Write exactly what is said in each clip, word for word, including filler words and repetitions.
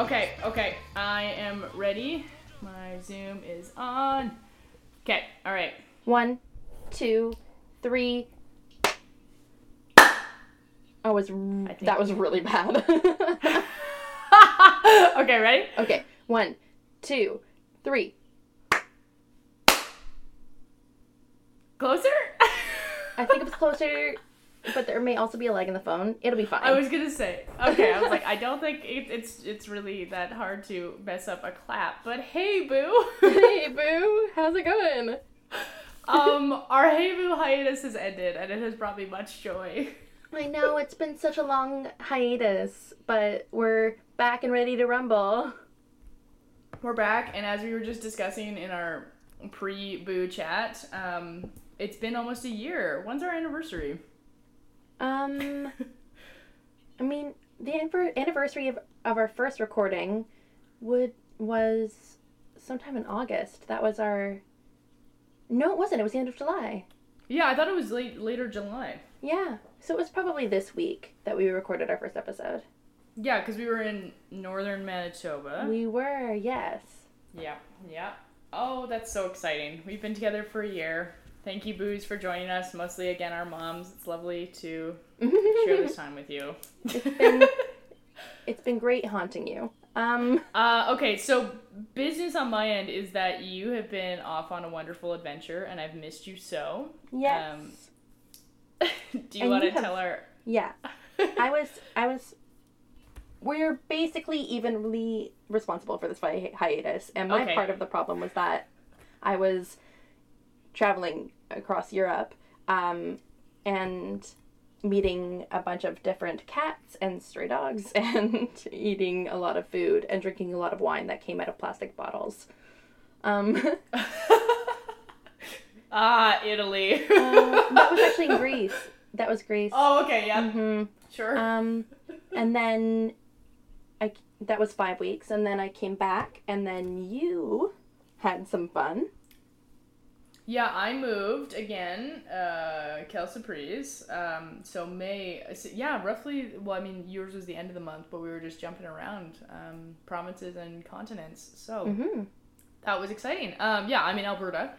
Okay, okay, I am ready. My Zoom is on. Okay, all right. One, two, three. Oh, it's r- that was really bad. Okay, ready? Okay, one, two, three. Closer? I think it was closer, but there may also be a lag in the phone. It'll be fine. I was gonna say. Okay, I was like, I don't think it, it's it's really that hard to mess up a clap. But hey, boo. Hey, boo. How's it going? Um, our Hey Boo hiatus has ended, and it has brought me much joy. I know, it's been such a long hiatus, but we're back and ready to rumble. We're back, and as we were just discussing in our pre-boo chat, um, it's been almost a year. When's our anniversary? Um, I mean, the anniversary of, of our first recording would was sometime in August. That was our... No, it wasn't. It was the end of July. Yeah, I thought it was late later July. Yeah, so it was probably this week that we recorded our first episode. Yeah, because we were in northern Manitoba. We were, yes. Yeah, yeah. Oh, that's so exciting. We've been together for a year. Thank you, Boos, for joining us. Mostly, again, our moms. It's lovely to share this time with you. It's been, it's been great haunting you. Um. Uh, okay, so business on my end is that you have been off on a wonderful adventure, and I've missed you so. Yes. Um, do you want to tell her? Yeah. I was, I was, we're basically evenly responsible for this hi- hiatus, and my okay. part of the problem was that I was traveling across Europe, um, and meeting a bunch of different cats and stray dogs, and eating a lot of food, and drinking a lot of wine that came out of plastic bottles. Um... Ah, Italy. uh, that was actually in Greece. That was Greece. Oh, okay, yeah. Mm-hmm. Sure. Um, and then I that was five weeks, and then I came back, and then you had some fun. Yeah, I moved again, uh, Kel Surprise. Um, so May, so yeah, roughly. Well, I mean, yours was the end of the month, but we were just jumping around um, provinces and continents. So mm-hmm. that was exciting. Um, yeah, I'm in Alberta.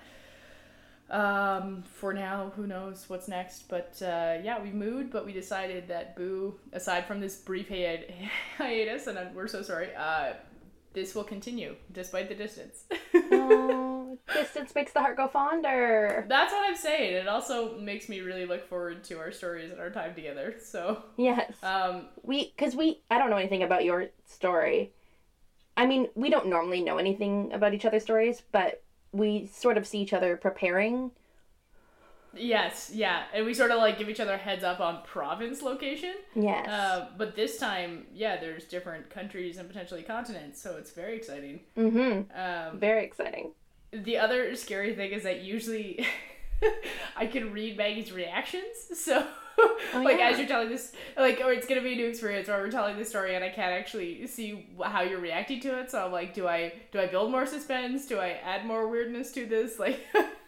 Um, for now, who knows what's next, but, uh, yeah, we moved, but we decided that Boo, aside from this brief hi- hiatus, and I'm, we're so sorry, uh, this will continue, despite the distance. Oh, distance makes the heart go fonder. That's what I'm saying. It also makes me really look forward to our stories and our time together, so. Yes. Um. We, cause we, I don't know anything about your story. I mean, we don't normally know anything about each other's stories, but we sort of see each other preparing. Yes, yeah. And we sort of, like, give each other a heads up on province location. Yes. Uh, but this time, yeah, there's different countries and potentially continents, so it's very exciting. Mm-hmm. Um, very exciting. The other scary thing is that usually I can read Maggie's reactions, so... Oh, like, yeah. As you're telling this, like, or it's going to be a new experience where we're telling this story and I can't actually see how you're reacting to it. So I'm like, do I, do I build more suspense? Do I add more weirdness to this? Like,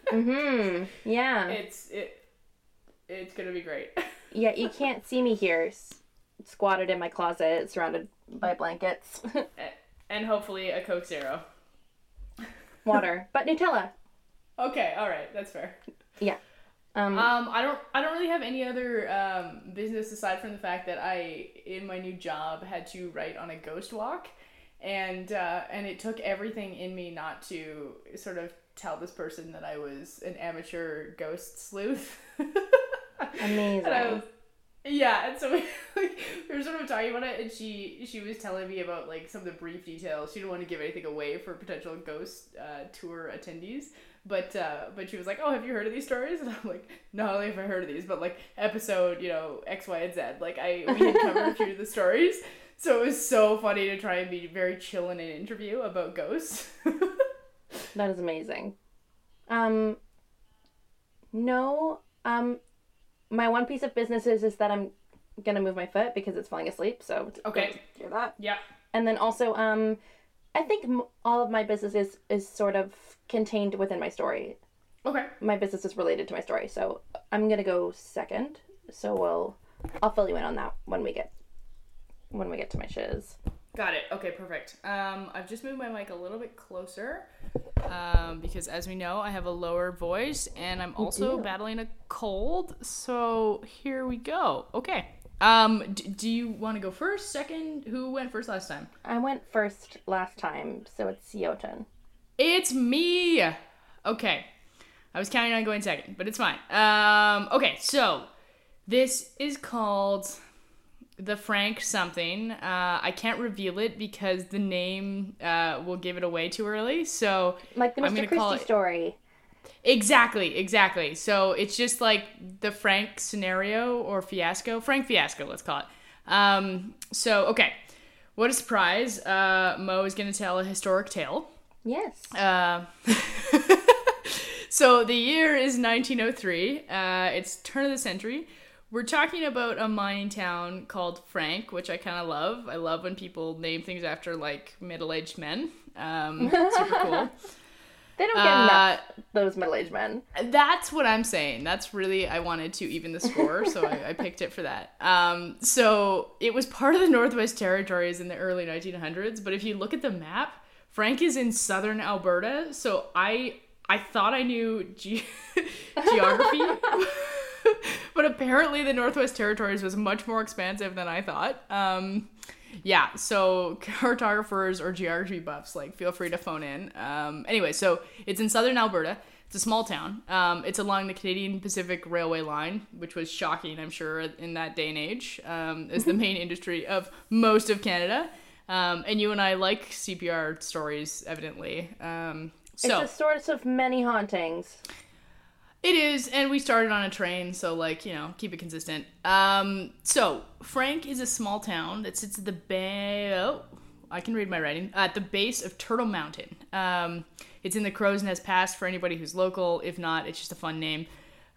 mm-hmm. Yeah, it's, it, it's going to be great. Yeah. You can't see me here s- squatted in my closet, surrounded by blankets and hopefully a Coke Zero water, but Nutella. Okay. All right. That's fair. Yeah. Um, um, I don't, I don't really have any other, um, business aside from the fact that I, in my new job, had to write on a ghost walk, and, uh, and it took everything in me not to sort of tell this person that I was an amateur ghost sleuth. Amazing. And I was, yeah, and so we, like, we were sort of talking about it, and she, she was telling me about, like, some of the brief details. She didn't want to give anything away for potential ghost, uh, tour attendees. But uh, but she was like, oh, have you heard of these stories? And I'm like, not only have I heard of these, but like episode, you know, X, Y, and Z. Like I we had covered through the stories. So it was so funny to try and be very chill in an interview about ghosts. That is amazing. Um, no, um, my one piece of business is, is that I'm going to move my foot because it's falling asleep. So okay. Hear that. Yeah. And then also, um, I think m- all of my business is, is sort of contained within my story. Okay. My business is related to my story, so I'm gonna go second. So we'll, I'll fill you in on that when we get, when we get to my shiz. Got it. Okay, perfect. Um, I've just moved my mic a little bit closer um, because, as we know, I have a lower voice and I'm also battling a cold. So here we go. Okay. Um, d- do you want to go first, second? Who went first last time? I went first last time, so it's your turn. It's me! Okay. I was counting on going second, but it's fine. Um, okay, so this is called... The Frank something. Uh, I can't reveal it because the name uh, will give it away too early. So like the Mister I'm gonna Christie call it... story. Exactly, exactly. So it's just like the Frank scenario or fiasco. Frank fiasco, let's call it. Um, so, okay. What a surprise. Uh, Mo is going to tell a historic tale. Yes. Uh, so the year is nineteen oh three. Uh, it's turn of the century. We're talking about a mining town called Frank, which I kind of love. I love when people name things after, like, middle-aged men. Um, super cool. They don't get uh, enough, those middle-aged men. That's what I'm saying. That's really, I wanted to even the score, so I, I picked it for that. Um, so it was part of the Northwest Territories in the early nineteen hundreds, but if you look at the map, Frank is in southern Alberta, so I, I thought I knew ge- geography. But apparently the Northwest Territories was much more expansive than I thought. Um, yeah, so cartographers or geography buffs, like, feel free to phone in. Um, anyway, so it's in southern Alberta. It's a small town. Um, it's along the Canadian Pacific Railway line, which was shocking, I'm sure, in that day and age, um, is the main industry of most of Canada. Um, and you and I like C P R stories, evidently. Um, so. It's a source of many hauntings. It is, and we started on a train, so, like, you know, keep it consistent. Um, so, Frank is a small town that sits at the ba- oh, I can read my writing, at the base of Turtle Mountain. Um, it's in the Crows Nest Pass for anybody who's local. If not, it's just a fun name.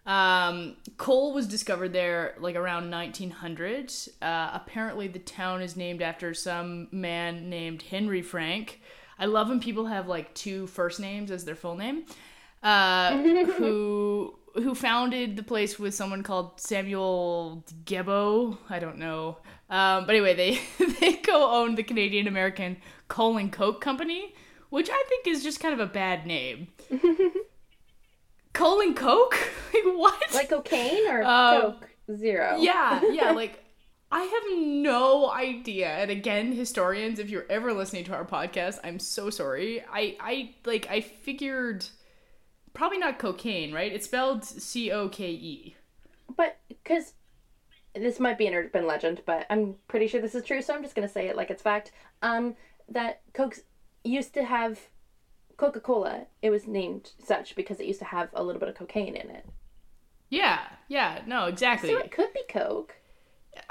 Um, coal was discovered there, like, around nineteen hundred. Uh, apparently, the town is named after some man named Henry Frank. I love when people have, like, two first names as their full name. Uh, who who founded the place with someone called Samuel Gebo. I don't know. Um, but anyway, they, they co-owned the Canadian-American Coal and Coke Company, which I think is just kind of a bad name. Coal and Coke? Like, what? Like cocaine or um, Coke Zero? Yeah, yeah, like... I have no idea. And again, historians, if you're ever listening to our podcast, I'm so sorry. I, I like, I figured... Probably not cocaine, right? It's spelled C O K E. But, because this might be an urban legend, but I'm pretty sure this is true, so I'm just going to say it like it's fact, um, that Coke used to have Coca-Cola. It was named such because it used to have a little bit of cocaine in it. Yeah, yeah, no, exactly. So it could be Coke.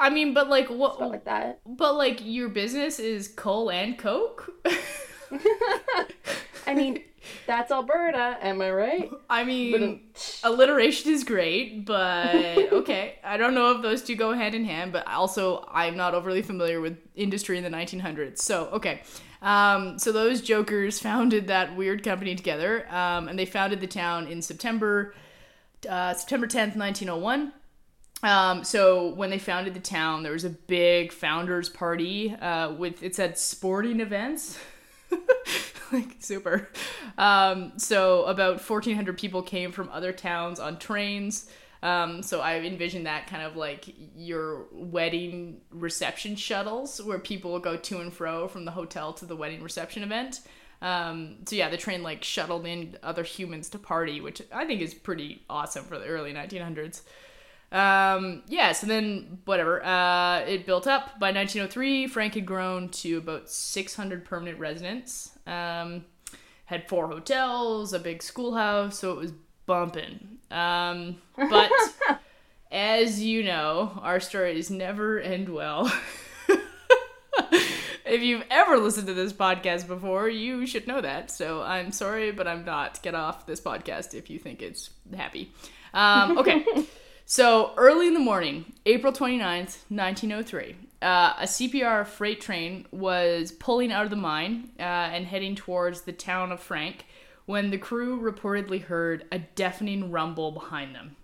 I mean, but like, what? Spelled like that. But like, your business is coal and Coke? I mean... That's Alberta, am I right? I mean, alliteration is great, but okay. I don't know if those two go hand in hand, but also I'm not overly familiar with industry in the nineteen hundreds. So, okay. Um, so those jokers founded that weird company together, um, and they founded the town in September, uh, September tenth, nineteen oh one. Um, so when they founded the town, there was a big founders party uh, with, it said sporting events. Like, super. Um, so about fourteen hundred people came from other towns on trains. Um, so I envisioned that kind of like your wedding reception shuttles where people will go to and fro from the hotel to the wedding reception event. Um, so yeah, the train like shuttled in other humans to party, which I think is pretty awesome for the early nineteen hundreds. Um, yeah, so then, whatever, uh, it built up. By nineteen oh three, Frank had grown to about six hundred permanent residents, um, had four hotels, a big schoolhouse, so it was bumping. Um, but, as you know, our stories never end well. If you've ever listened to this podcast before, you should know that, so I'm sorry, but I'm not. Get off this podcast if you think it's happy. Um, okay. So, early in the morning, April twenty-ninth, nineteen oh three, uh, a C P R freight train was pulling out of the mine uh, and heading towards the town of Frank when the crew reportedly heard a deafening rumble behind them.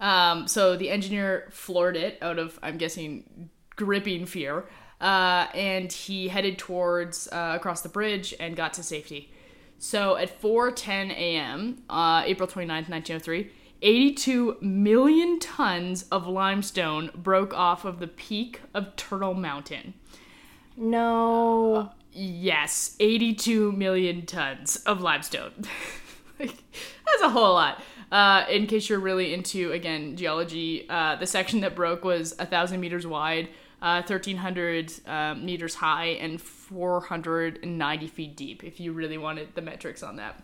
Um, so, the engineer floored it out of, I'm guessing, gripping fear, uh, and he headed towards uh, across the bridge and got to safety. So at four ten a.m., uh, April twenty-ninth, nineteen oh three, eighty-two million tons of limestone broke off of the peak of Turtle Mountain. No. Uh, yes, eighty-two million tons of limestone. Like, that's a whole lot. Uh, in case you're really into, again, geology, uh, the section that broke was one thousand meters wide, uh, one thousand three hundred uh, meters high, and four hundred ninety feet deep, if you really wanted the metrics on that.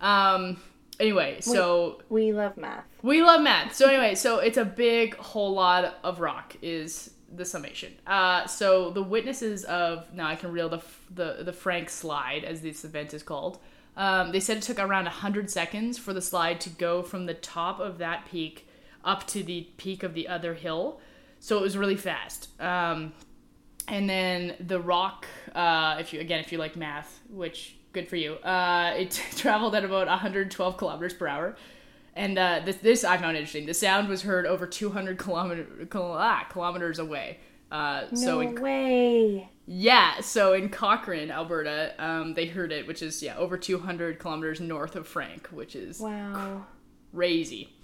Um, anyway, we, so... We love math. We love math. So anyway, so it's a big whole lot of rock is the summation. Uh, so the witnesses of... Now I can reel the, the, the Frank Slide, as this event is called. Um, they said it took around one hundred seconds for the slide to go from the top of that peak up to the peak of the other hill. So it was really fast. Um, and then the rock, uh, if you again, if you like math, which good for you, uh, it traveled at about one hundred twelve kilometers per hour. And uh, this, this I found interesting. The sound was heard over two hundred kilometer, ah, kilometers away. Uh, no so in, way. Yeah, so in Cochrane, Alberta, um, they heard it, which is yeah over two hundred kilometers north of Frank, which is wow crazy.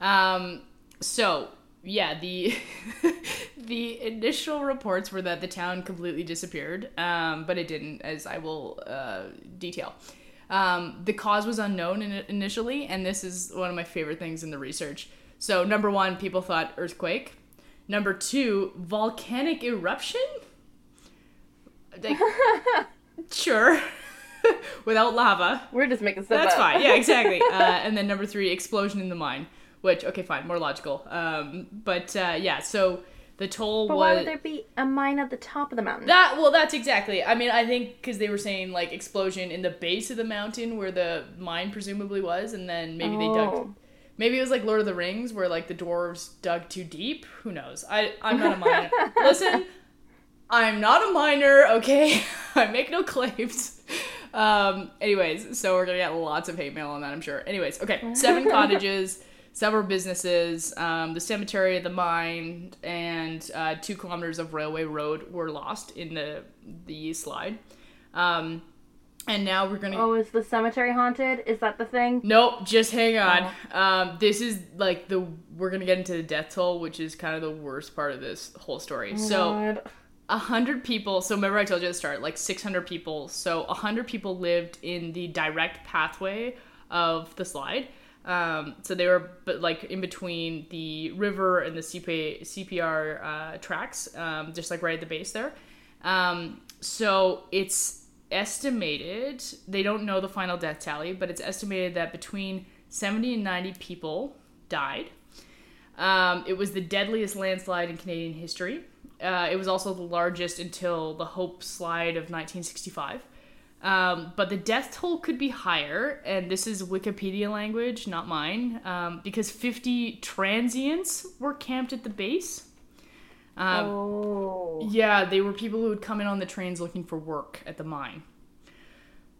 Um, so yeah, the the initial reports were that the town completely disappeared, um, but it didn't, as I will uh, detail. Um, the cause was unknown in, initially, and this is one of my favorite things in the research. So number one, people thought earthquake. Number two, volcanic eruption? Like, sure. Without lava. We're just making stuff That's up. That's fine. Yeah, exactly. Uh, and then number three, explosion in the mine. Which, okay, fine. More logical. Um, but, uh, yeah, so the toll but was... But why would there be a mine at the top of the mountain? That Well, that's exactly... I mean, I think because they were saying, like, explosion in the base of the mountain where the mine presumably was, and then maybe oh. they dug... Maybe it was like Lord of the Rings, where like the dwarves dug too deep. Who knows? I, I'm not a miner. Listen, I'm not a miner, okay? I make no claims. Um, anyways, so we're going to get lots of hate mail on that, I'm sure. Anyways, okay. Seven cottages, several businesses, um, the cemetery, the mine, and uh, two kilometers of railway road were lost in the, the slide. Um... And now we're gonna... Oh, is the cemetery haunted? Is that the thing? Nope, just hang on. Oh. Um, this is, like, the... We're gonna get into the death toll, which is kind of the worst part of this whole story. Oh, so, God. one hundred people... So, remember I told you at the start, like, six hundred people. So, one hundred people lived in the direct pathway of the slide. Um, so, they were, but like, in between the river and the C P R uh, tracks, um, just, like, right at the base there. Um, so, it's... estimated, they don't know the final death tally, but it's estimated that between seventy and ninety people died. Um, it was the deadliest landslide in Canadian history. Uh, it was also the largest until the Hope Slide of nineteen sixty-five. Um, but the death toll could be higher, and this is Wikipedia language, not mine, um, because fifty transients were camped at the base. Um, oh. Yeah, they were people who would come in on the trains looking for work at the mine.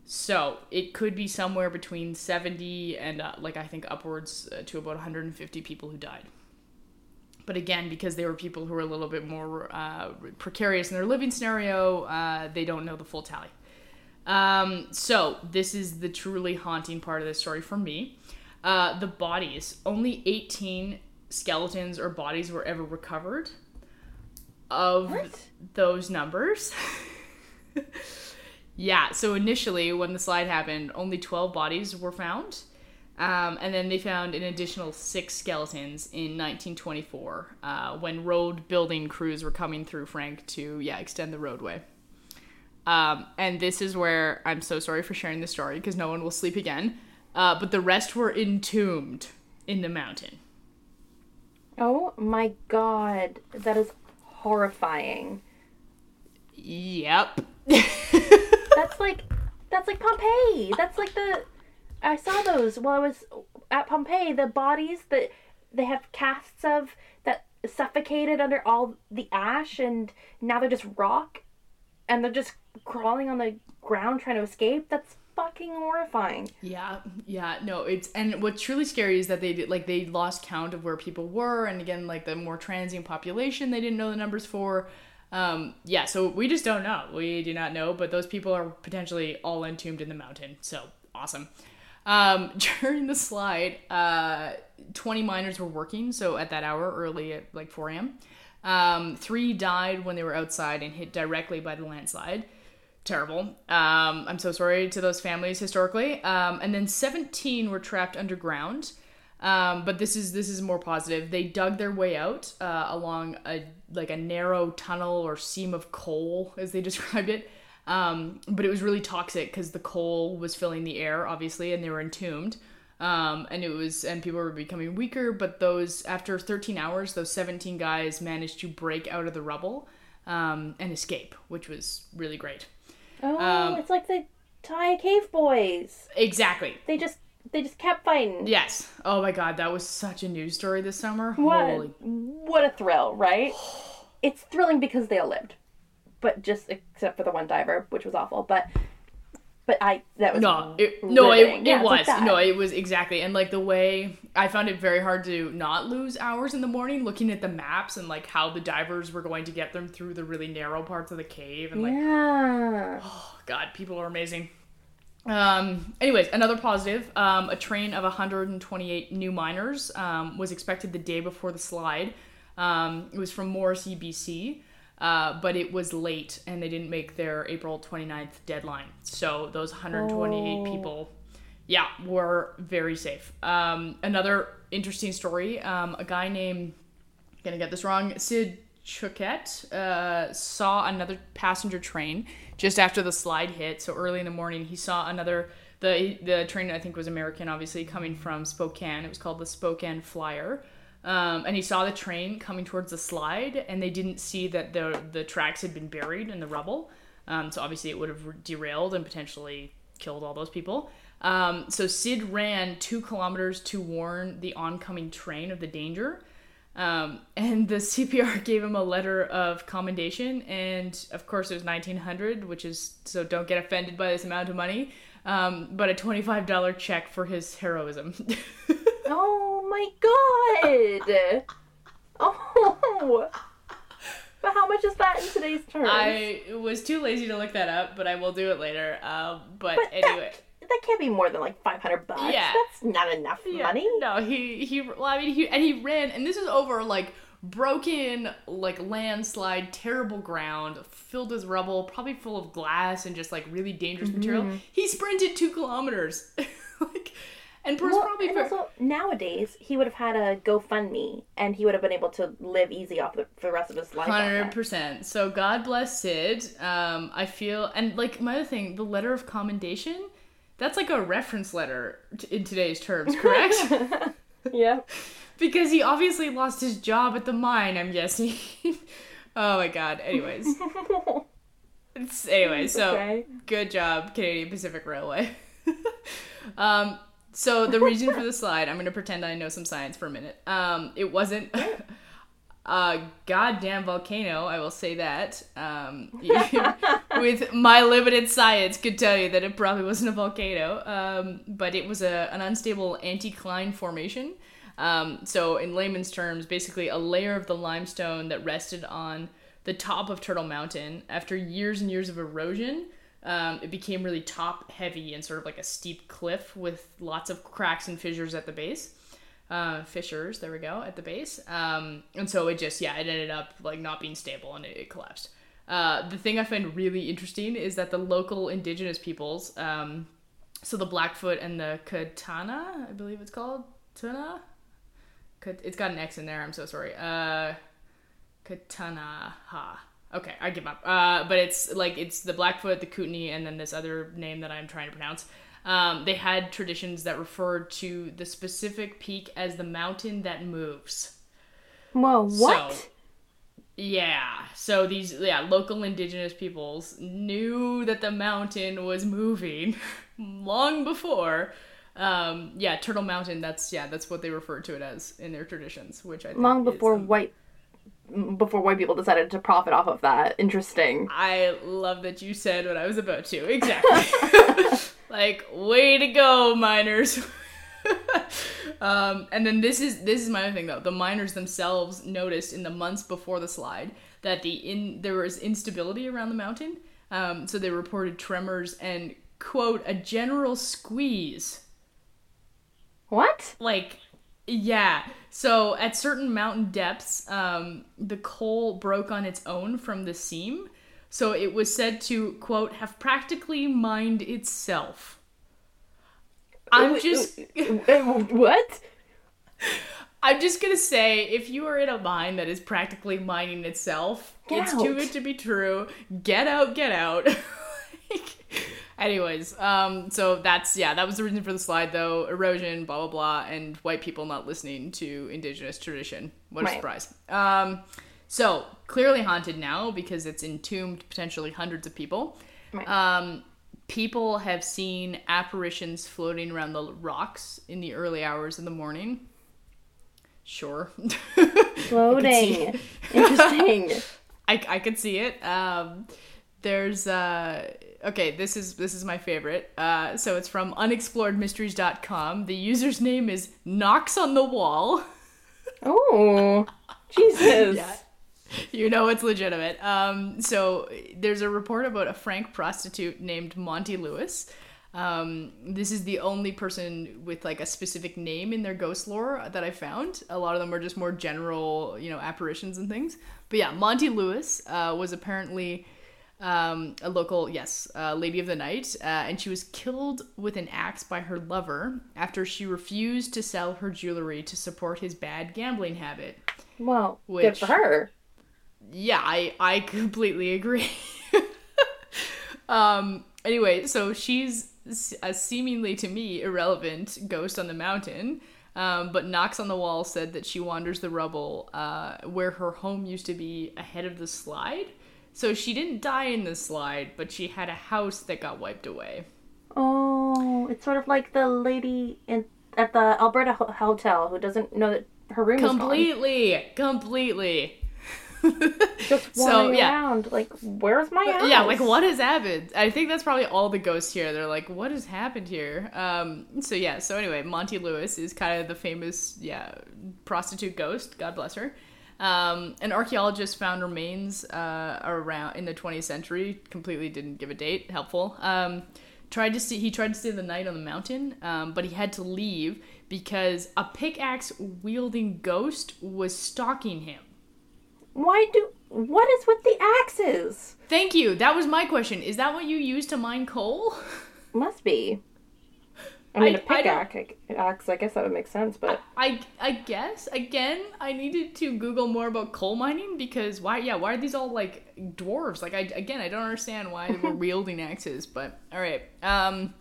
So it could be somewhere between seventy and uh, like I think upwards uh, to about one hundred fifty people who died. But again, because they were people who were a little bit more uh, precarious in their living scenario, uh, they don't know the full tally. Um, so this is the truly haunting part of the story for me. Uh, the bodies, only eighteen skeletons or bodies were ever recovered. Of what? Those numbers. Yeah, so initially when the slide happened, only twelve bodies were found. Um, and then they found an additional six skeletons in nineteen twenty-four uh, when road building crews were coming through Frank to, yeah, extend the roadway. Um, and this is where I'm so sorry for sharing this story because no one will sleep again. Uh, but the rest were entombed in the mountain. Oh my God, that is horrifying. Yep. that's like that's like Pompeii. That's like the I saw those while I was at Pompeii, the bodies that they have casts of that suffocated under all the ash, and now they're just rock and they're just crawling on the ground trying to escape. That's fucking horrifying. Yeah, yeah, no, it's, and what's truly scary is that they did, like, they lost count of where people were, and again, like, the more transient population, they didn't know the numbers for, Um, yeah, so we just don't know. We do not know, but those people are potentially all entombed in the mountain. So awesome. Um, during the slide, uh, twenty miners were working. So at that hour, early at like four a.m., um, three died when they were outside and hit directly by the landslide. Terrible. Um, I'm so sorry to those families historically. Um, and then seventeen were trapped underground. Um, but this is, this is more positive. They dug their way out, uh, along a, like a narrow tunnel or seam of coal as they described it. Um, but it was really toxic because the coal was filling the air, obviously, and they were entombed. Um, and it was, and people were becoming weaker, but those, after thirteen hours, those seventeen guys managed to break out of the rubble, um, and escape, which was really great. Oh, um, it's like the Thai cave boys. Exactly. They just, they just kept fighting. Yes. Oh my God, that was such a news story this summer. What, Holy... what a thrill, right? It's thrilling because they all lived, but just except for the one diver, which was awful. But, but I that was no, it, no, it, it yeah, was like no, it was exactly, and like the way I found it very hard to not lose hours in the morning looking at the maps and like how the divers were going to get them through the really narrow parts of the cave and like yeah. Oh God, people are amazing. Um, anyways, another positive, um, a train of one hundred twenty-eight new miners, um, was expected the day before the slide. Um, it was from Morris C B C, uh, but it was late and they didn't make their April twenty-ninth deadline. So those one hundred twenty-eight oh. people, yeah, were very safe. Um, another interesting story, um, a guy named, I'm gonna get this wrong, Sid Chuket, uh, saw another passenger train just after the slide hit. So early in the morning, he saw another, the the train, I think was American, obviously, coming from Spokane. It was called the Spokane Flyer. Um, and he saw the train coming towards the slide, and they didn't see that the the tracks had been buried in the rubble. Um, so obviously it would have derailed and potentially killed all those people. Um, so Sid ran two kilometers to warn the oncoming train of the danger. Um, and the C P R gave him a letter of commendation, and of course it was nineteen hundred, which is, so don't get offended by this amount of money, um, but a twenty-five dollars check for his heroism. Oh my God! Oh! But how much is that in today's terms? I was too lazy to look that up, but I will do it later, um, but, but anyway... That- That can't be more than like five hundred bucks. Yeah. That's not enough yeah. money. No, he, he, well, I mean, he, and he ran, and this is over like broken, like landslide, terrible ground, filled with rubble, probably full of glass and just like really dangerous mm-hmm. material. He sprinted two kilometers. like, and well, probably and for... also, nowadays, he would have had a GoFundMe and he would have been able to live easy off the, for the rest of his life. one hundred percent. So God bless Sid. Um, I feel, and like my other thing, the letter of commendation. That's like a reference letter t- in today's terms, correct? Yeah. Because he obviously lost his job at the mine, I'm guessing. Oh my God. Anyways. It's, anyway, so okay. Good job, Canadian Pacific Railway. um, so the reason for the slide, I'm going to pretend I know some science for a minute. Um, it wasn't a goddamn volcano, I will say that. Um, with my limited science, could tell you that it probably wasn't a volcano, um, but it was a an unstable anticline formation. Um, so in layman's terms, basically a layer of the limestone that rested on the top of Turtle Mountain. After years and years of erosion, um, it became really top heavy and sort of like a steep cliff with lots of cracks and fissures at the base. Uh, fissures, there we go, at the base. Um, and so it just, yeah, it ended up like not being stable and it, it collapsed. Uh, the thing I find really interesting is that the local indigenous peoples, um, so the Blackfoot and the Kootenai, I believe it's called, Tuna? It's got an X in there, I'm so sorry. Uh, Kootenai, ha. Okay, I give up. Uh, but it's like, it's the Blackfoot, the Kootenai, and then this other name that I'm trying to pronounce. Um, they had traditions that referred to the specific peak as the mountain that moves. Whoa, what? So, yeah. So these, yeah, local indigenous peoples knew that the mountain was moving long before. Um, yeah, Turtle Mountain, that's, yeah, that's what they referred to it as in their traditions, which I think long before is, white... before white people decided to profit off of that. Interesting. I love that you said what I was about to. Exactly. Like, way to go, miners. Um, and then this is this is my other thing though. The miners themselves noticed in the months before the slide that the in there was instability around the mountain. Um, so they reported tremors and, quote, a general squeeze. What? Like, yeah. So at certain mountain depths, um, the coal broke on its own from the seam. So it was said to, quote, have practically mined itself. I'm just... What? I'm just going to say, if you are in a mine that is practically mining itself, get it's out. Too good to be true. Get out, get out. Like, anyways, um, so that's, yeah, that was the reason for the slide, though. Erosion, blah, blah, blah, and white people not listening to indigenous tradition. What a right. surprise. Um, so, clearly haunted now because it's entombed potentially hundreds of people. Right. Um, people have seen apparitions floating around the rocks in the early hours of the morning. Sure. Floating. Interesting. I, I could see it. Um, there's... Uh, Okay, this is this is my favorite. Uh, so it's from unexplored mysteries dot com. The user's name is Knox on the Wall. Oh, Jesus. Yeah. You know it's legitimate. Um, so there's a report about a Frank prostitute named Monty Lewis. Um, this is the only person with like a specific name in their ghost lore that I found. A lot of them are just more general, you know, apparitions and things. But yeah, Monty Lewis uh, was apparently... Um, a local, yes, uh, lady of the night, uh, and she was killed with an axe by her lover after she refused to sell her jewelry to support his bad gambling habit. Well, which, good for her. Yeah, I, I completely agree. um, anyway, so she's a seemingly, to me, irrelevant ghost on the mountain, um, but Knox on the Wall said that she wanders the rubble, uh, where her home used to be ahead of the slide. So she didn't die in the slide, but she had a house that got wiped away. Oh, it's sort of like the lady in, at the Alberta ho- hotel who doesn't know that her room completely, is gone. Completely, completely. Just wandering so, yeah. around, like, where's my but, house? Yeah, like, what has happened? I think that's probably all the ghosts here. They're like, what has happened here? Um, so yeah, so anyway, Monty Lewis is kind of the famous, yeah, prostitute ghost. God bless her. Um, an archaeologist found remains uh, around in the twentieth century. Completely didn't give a date. Helpful. Um, tried to see. He tried to stay the night on the mountain, um, but he had to leave because a pickaxe wielding ghost was stalking him. Why do? What is with the axes? Thank you. That was my question. Is that what you use to mine coal? Must be. I mean, I, a pickaxe, I, I guess that would make sense, but... I, I I guess, again, I needed to Google more about coal mining, because why, yeah, why are these all, like, dwarves? Like, I again, I don't understand why they were wielding axes, but, all right. Um,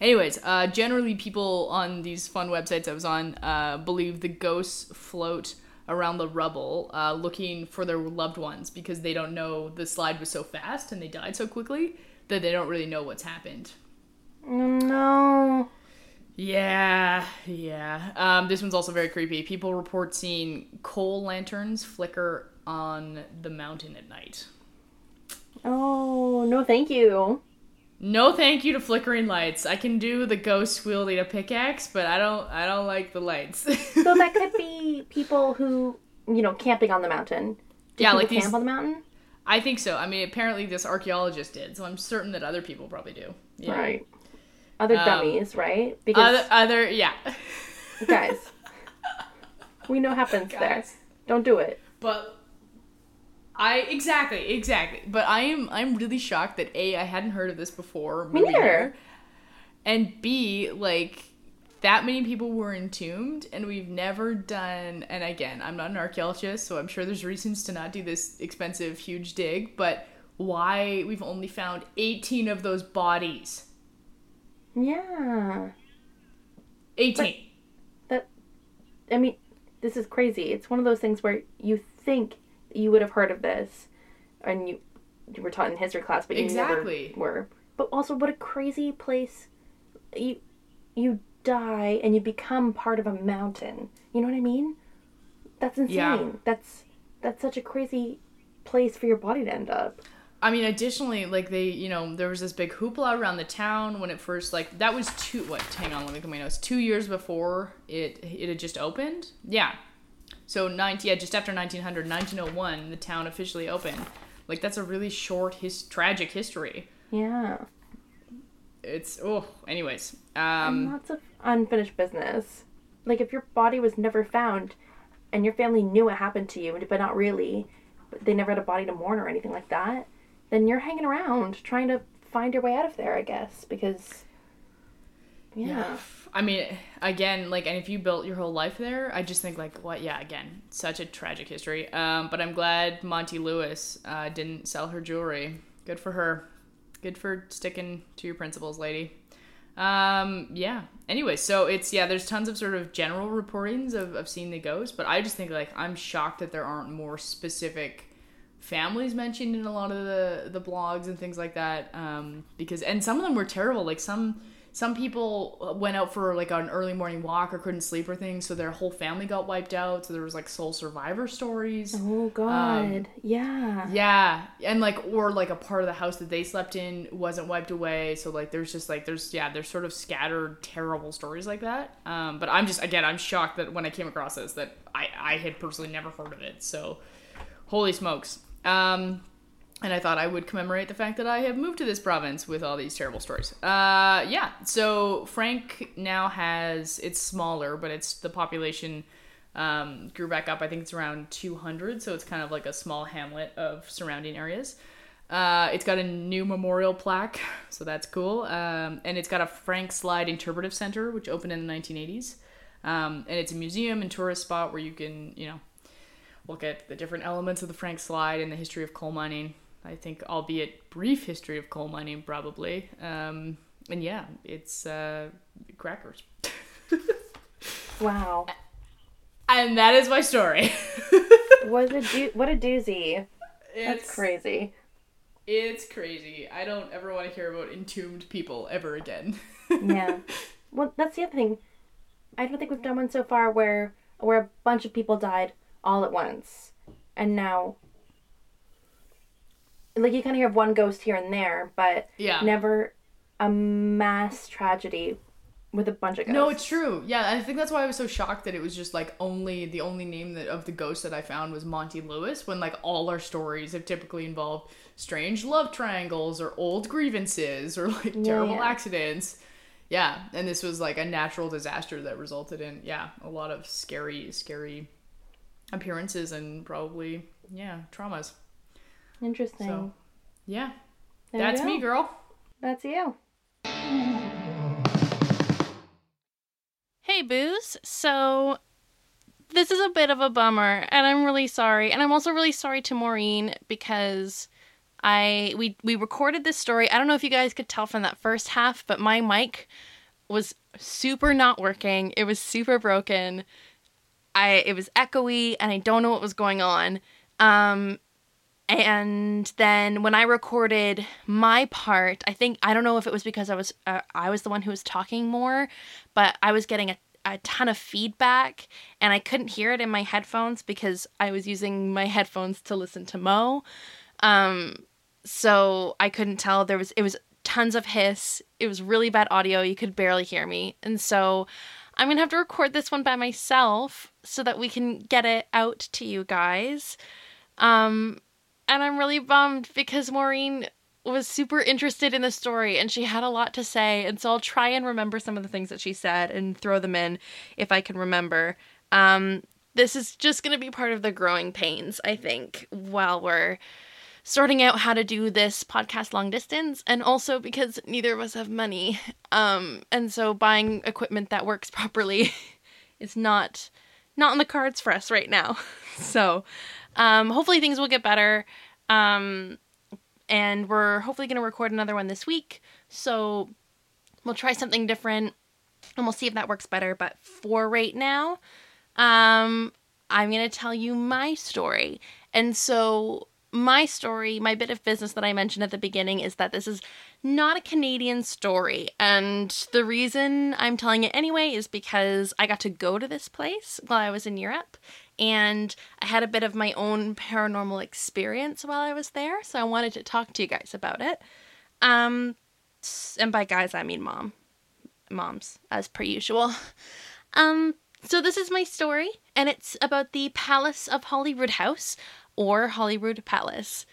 anyways, uh, generally people on these fun websites I was on uh, believe the ghosts float around the rubble uh, looking for their loved ones, because they don't know the slide was so fast and they died so quickly that they don't really know what's happened. No... Yeah, yeah. Um, this one's also very creepy. People report seeing coal lanterns flicker on the mountain at night. Oh, no thank you. No thank you to flickering lights. I can do the ghost wielding a pickaxe, but I don't I don't like the lights. So that could be people who, you know, camping on the mountain. Did yeah, like camp these... on the mountain? I think so. I mean, apparently this archaeologist did, so I'm certain that other people probably do. Yeah. Right. Other dummies, um, right? Because other, other yeah. Guys, we know happens guys. There. Don't do it. But I exactly, exactly. But I am I'm really shocked that A, I hadn't heard of this before. Me really neither. And B, like that many people were entombed, and we've never done. And again, I'm not an archaeologist, so I'm sure there's reasons to not do this expensive, huge dig. But why we've only found eighteen of those bodies. Yeah. eighteen. But, that, I mean, this is crazy. It's one of those things where you think you would have heard of this, and you you were taught in history class, but you exactly. never were. But also, what a crazy place. You, you die, and you become part of a mountain. You know what I mean? That's insane. Yeah. That's, that's such a crazy place for your body to end up. I mean, additionally, like, they, you know, there was this big hoopla around the town when it first, like, that was two, what, hang on, let me come my notes, two years before it it had just opened? Yeah. So, ninety, yeah, just after nineteen hundred, nineteen oh one, the town officially opened. Like, that's a really short, his, tragic history. Yeah. It's, oh, anyways. Um, and lots of unfinished business. Like, if your body was never found, and your family knew it happened to you, but not really, but they never had a body to mourn or anything like that, then you're hanging around trying to find your way out of there, I guess, because, yeah. yeah. I mean, again, like, and if you built your whole life there, I just think, like, what, yeah, again, such a tragic history. Um, but I'm glad Monty Lewis uh, didn't sell her jewelry. Good for her. Good for sticking to your principles, lady. Um, yeah. Anyway, so it's, yeah, there's tons of sort of general reportings of, of seeing the ghost, but I just think, like, I'm shocked that there aren't more specific families mentioned in a lot of the, the blogs and things like that. Um, because, and some of them were terrible. Like, some, some people went out for, like, an early morning walk or couldn't sleep or things, so their whole family got wiped out. So there was, like, sole survivor stories. Oh, God. Um, yeah. Yeah. And, like, or, like, a part of the house that they slept in wasn't wiped away. So, like, there's just, like, there's, yeah, there's sort of scattered, terrible stories like that. Um, but I'm just, again, I'm shocked that when I came across this, that I, I had personally never heard of it. So, holy smokes. Um, and I thought I would commemorate the fact that I have moved to this province with all these terrible stories. Uh, yeah. So Frank now has, it's smaller, but it's the population, um, grew back up. I think it's around two hundred. So it's kind of like a small hamlet of surrounding areas. Uh, it's got a new memorial plaque. So that's cool. Um, and it's got a Frank Slide Interpretive Center, which opened in the nineteen eighties. Um, and it's a museum and tourist spot where you can, you know, look at the different elements of the Frank Slide and the history of coal mining. I think, albeit brief history of coal mining, probably. Um, and yeah, it's uh, crackers. Wow. And that is my story. What a do- what a doozy. It's, That's crazy. It's crazy. I don't ever want to hear about entombed people ever again. Yeah. Well, that's the other thing. I don't think we've done one so far where where a bunch of people died all at once, and now, like, you kind of hear of one ghost here and there, but yeah, never a mass tragedy with a bunch of ghosts. No, it's true. Yeah, I think that's why I was so shocked that it was just, like, only the only name that of the ghost that I found was Monty Lewis, when, like, all our stories have typically involved strange love triangles or old grievances or, like, terrible yeah. accidents. Yeah, and this was, like, a natural disaster that resulted in yeah a lot of scary, scary. appearances and probably, yeah, traumas. Interesting. So, yeah. There That's me, girl. That's you. Hey, Booze. So, this is a bit of a bummer, and I'm really sorry. And I'm also really sorry to Maureen, because I we we recorded this story. I don't know if you guys could tell from that first half, but my mic was super not working. It was super broken. I, it was echoey, and I don't know what was going on. Um, and then when I recorded my part, I think, I don't know if it was because I was uh, I was the one who was talking more, but I was getting a, a ton of feedback, and I couldn't hear it in my headphones because I was using my headphones to listen to Mo. Um, so I couldn't tell. There was, it was tons of hiss. It was really bad audio. You could barely hear me. And so I'm going to have to record this one by myself so that we can get it out to you guys. Um, and I'm really bummed because Maureen was super interested in the story and she had a lot to say. And so I'll try and remember some of the things that she said and throw them in if I can remember. Um, this is just going to be part of the growing pains, I think, while we're sorting out how to do this podcast long distance, and also because neither of us have money. Um, and so buying equipment that works properly is not not on the cards for us right now. So um, hopefully things will get better. Um, and we're hopefully going to record another one this week. So we'll try something different and we'll see if that works better. But for right now, um, I'm going to tell you my story. And so my story, my bit of business that I mentioned at the beginning is that this is not a Canadian story, and the reason I'm telling it anyway is because I got to go to this place while I was in Europe, and I had a bit of my own paranormal experience while I was there, so I wanted to talk to you guys about it. Um, and by guys, I mean mom. Moms, as per usual. Um, so this is my story, and it's about the Palace of Holyrood House, or Holyrood Palace,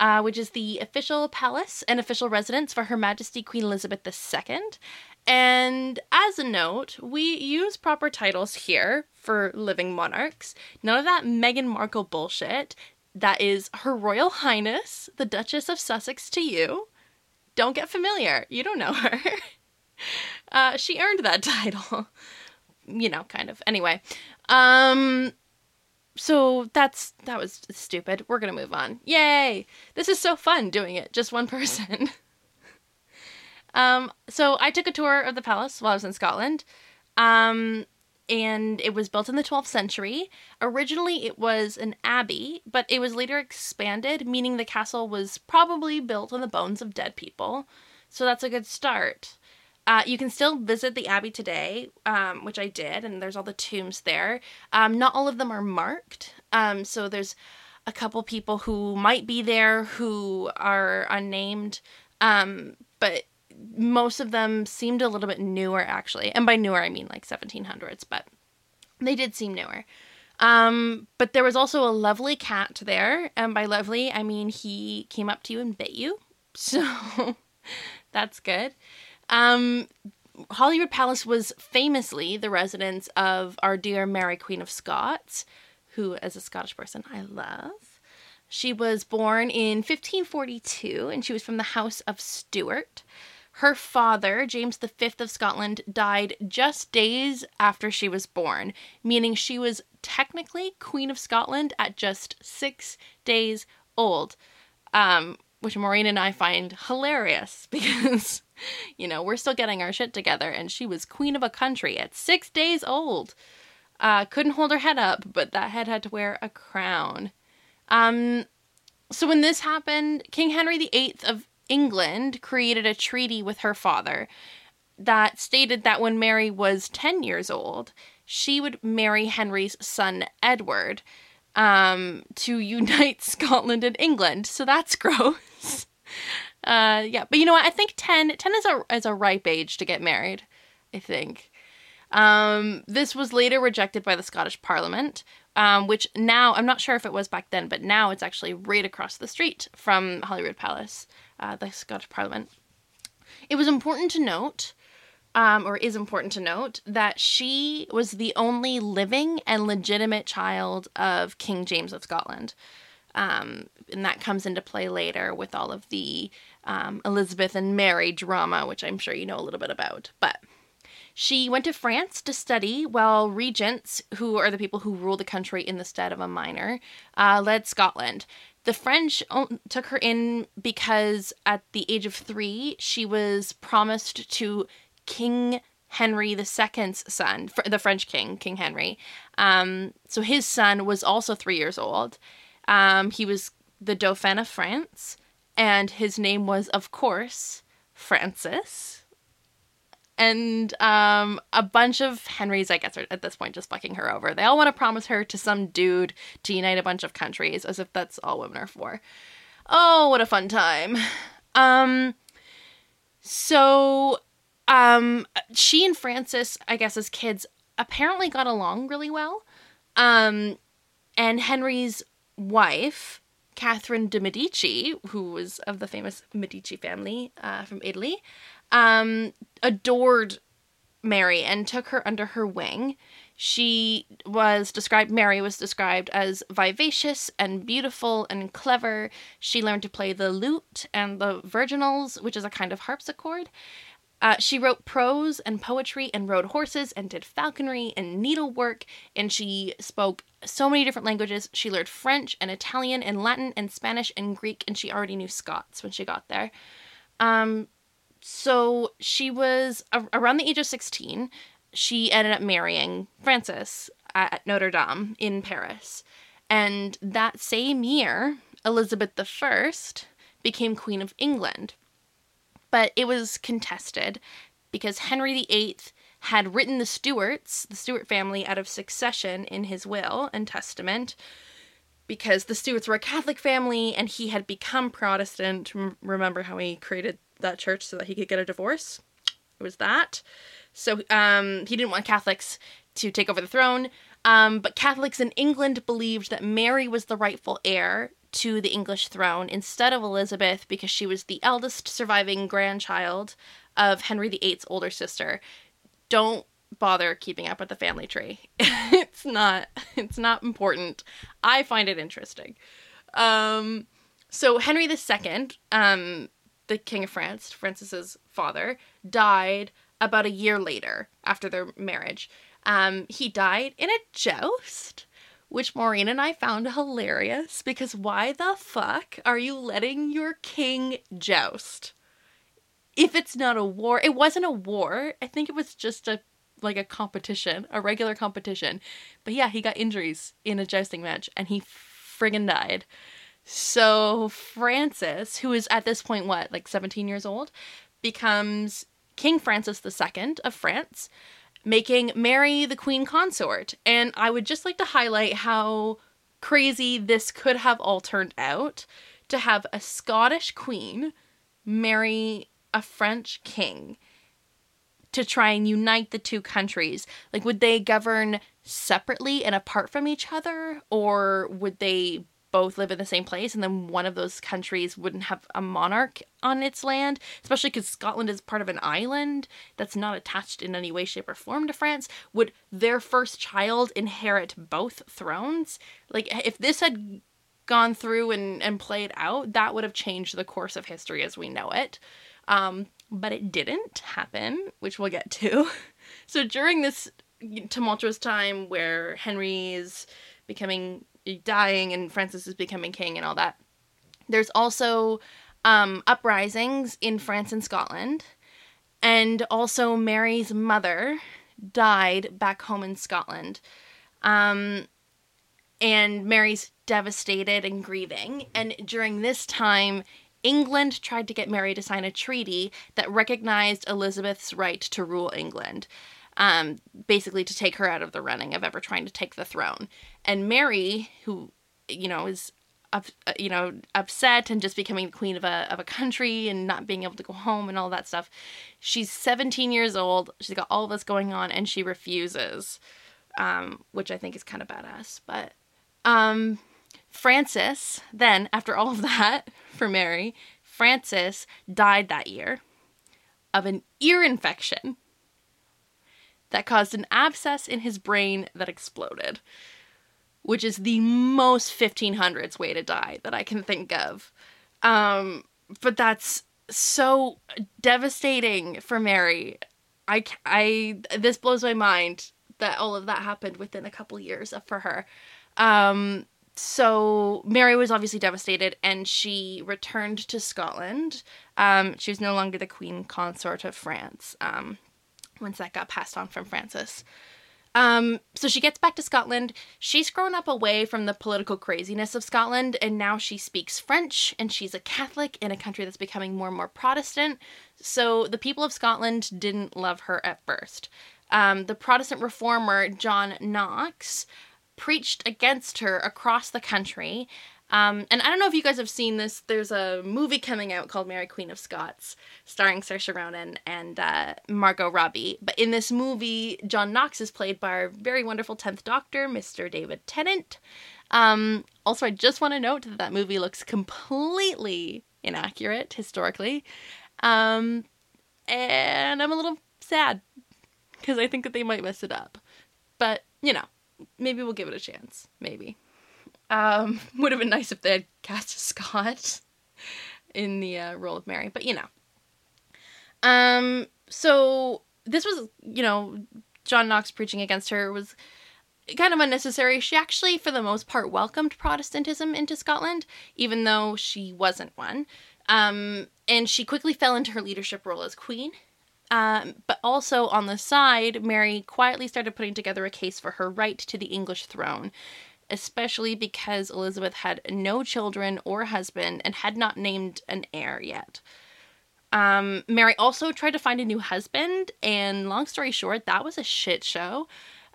uh, which is the official palace and official residence for Her Majesty Queen Elizabeth the Second. And as a note, we use proper titles here for living monarchs. None of that Meghan Markle bullshit. That is Her Royal Highness, the Duchess of Sussex to you. Don't get familiar. You don't know her. Uh, she earned that title. You know, kind of. Anyway. Um... So that's, that was stupid. We're going to move on. Yay! This is so fun doing it. Just one person. um, so I took a tour of the palace while I was in Scotland. Um, and it was built in the twelfth century. Originally it was an abbey, but it was later expanded, meaning the castle was probably built on the bones of dead people. So that's a good start. Uh, you can still visit the Abbey today, um, which I did, and there's all the tombs there. Um, not all of them are marked, um, so there's a couple people who might be there who are unnamed, um, but most of them seemed a little bit newer, actually. And by newer, I mean like seventeen hundreds, but they did seem newer. Um, but there was also a lovely cat there, and by lovely, I mean he came up to you and bit you, so that's good. Um, Holyrood Palace was famously the residence of our dear Mary, Queen of Scots, who, as a Scottish person, I love. She was born in fifteen forty-two, and she was from the House of Stuart. Her father, James the Fifth of Scotland, died just days after she was born, meaning she was technically Queen of Scotland at just six days old, um, which Maureen and I find hilarious because... You know, we're still getting our shit together, and she was queen of a country at six days old. Uh, couldn't hold her head up, but that head had to wear a crown. Um, so when this happened, King Henry the Eighth of England created a treaty with her father that stated that when Mary was ten years old, she would marry Henry's son Edward, um, to unite Scotland and England. So that's gross. Uh, yeah, but you know what, I think ten, ten is a, is a ripe age to get married, I think. Um, this was later rejected by the Scottish Parliament, um, which now, I'm not sure if it was back then, but now it's actually right across the street from Holyrood Palace, uh, the Scottish Parliament. It was important to note, um, or is important to note, that she was the only living and legitimate child of King James of Scotland. Um, and that comes into play later with all of the um, Elizabeth and Mary drama, which I'm sure you know a little bit about. But she went to France to study while regents, who are the people who rule the country in the stead of a minor, uh, led Scotland. The French took her in because at the age of three, she was promised to King Henry the Second's son, the French king, King Henry. Um, so his son was also three years old. Um, he was the Dauphin of France, and his name was, of course, Francis. And um, a bunch of Henrys, I guess, are at this point just fucking her over. They all want to promise her to some dude to unite a bunch of countries, as if that's all women are for. Oh, what a fun time. Um, so um, she and Francis, I guess, as kids, apparently got along really well. Um, and Henry's wife, Catherine de' Medici, who was of the famous Medici family uh, from Italy, um, adored Mary and took her under her wing. She was described, Mary was described as vivacious and beautiful and clever. She learned to play the lute and the virginals, which is a kind of harpsichord. Uh, she wrote prose and poetry and rode horses and did falconry and needlework, and she spoke so many different languages. She learned French and Italian and Latin and Spanish and Greek, and she already knew Scots when she got there. Um, so she was, a- around the age of sixteen, she ended up marrying Francis at, at Notre Dame in Paris. And that same year, Elizabeth the First became Queen of England. But it was contested because Henry the Eighth had written the Stuarts, the Stuart family, out of succession in his will and testament, because the Stuarts were a Catholic family and he had become Protestant. Remember how he created that church so that he could get a divorce? It was that. So um, he didn't want Catholics to take over the throne. Um, but Catholics in England believed that Mary was the rightful heir to the English throne instead of Elizabeth, because she was the eldest surviving grandchild of Henry the Eighth's older sister. Don't bother keeping up with the family tree. It's not, it's not important. I find it interesting. Um, so Henry the Second, um, the King of France, Francis's father, died about a year later after their marriage. Um, he died in a joust, which Maureen and I found hilarious, because why the fuck are you letting your king joust? If it's not a war, it wasn't a war. I think it was just a, like a competition, a regular competition. But yeah, he got injuries in a jousting match and he friggin' died. So Francis, who is at this point, what, like seventeen years old, becomes King Francis the Second of France, making Mary the queen consort. And I would just like to highlight how crazy this could have all turned out, to have a Scottish queen marry a French king to try and unite the two countries. Like, would they govern separately and apart from each other? Or would they both live in the same place and then one of those countries wouldn't have a monarch on its land, especially because Scotland is part of an island that's not attached in any way, shape, or form to France? Would their first child inherit both thrones? Like, if this had gone through and, and played out, that would have changed the course of history as we know it. Um, but it didn't happen, which we'll get to. So during this tumultuous time where Henry is becoming... dying and Francis is becoming king and all that, there's also um, uprisings in France and Scotland, and also Mary's mother died back home in Scotland, um, and Mary's devastated and grieving, and during this time England tried to get Mary to sign a treaty that recognized Elizabeth's right to rule England. Um, basically to take her out of the running of ever trying to take the throne. And Mary, who, you know, is, up, you know, upset and just becoming the queen of a of a country and not being able to go home and all that stuff. She's seventeen years old. She's got all this going on and she refuses, um, which I think is kind of badass. But um, Francis, then, after all of that for Mary, Francis died that year of an ear infection that caused an abscess in his brain that exploded, which is the most fifteen hundreds way to die that I can think of. Um, but that's so devastating for Mary. I, I, this blows my mind that all of that happened within a couple years for her. Um, so Mary was obviously devastated and she returned to Scotland. Um, she was no longer the queen consort of France. Um, once that got passed on from Francis. Um, so she gets back to Scotland. She's grown up away from the political craziness of Scotland, and now she speaks French, and she's a Catholic in a country that's becoming more and more Protestant. So the people of Scotland didn't love her at first. Um, the Protestant reformer John Knox preached against her across the country. Um, and I don't know if you guys have seen this. There's a movie coming out called Mary, Queen of Scots, starring Saoirse Ronan and uh, Margot Robbie. But in this movie, John Knox is played by our very wonderful tenth Doctor, Mister David Tennant. Um, also, I just want to note that that movie looks completely inaccurate historically. Um, and I'm a little sad because I think that they might mess it up. But, you know, maybe we'll give it a chance. Maybe. Um, would have been nice if they had cast a Scot in the uh, role of Mary, but you know. Um, so this was, you know, John Knox preaching against her was kind of unnecessary. She actually, for the most part, welcomed Protestantism into Scotland, even though she wasn't one. Um, and she quickly fell into her leadership role as queen. Um, but also on the side, Mary quietly started putting together a case for her right to the English throne, especially because Elizabeth had no children or husband and had not named an heir yet. Um, Mary also tried to find a new husband, and long story short, that was a shit show.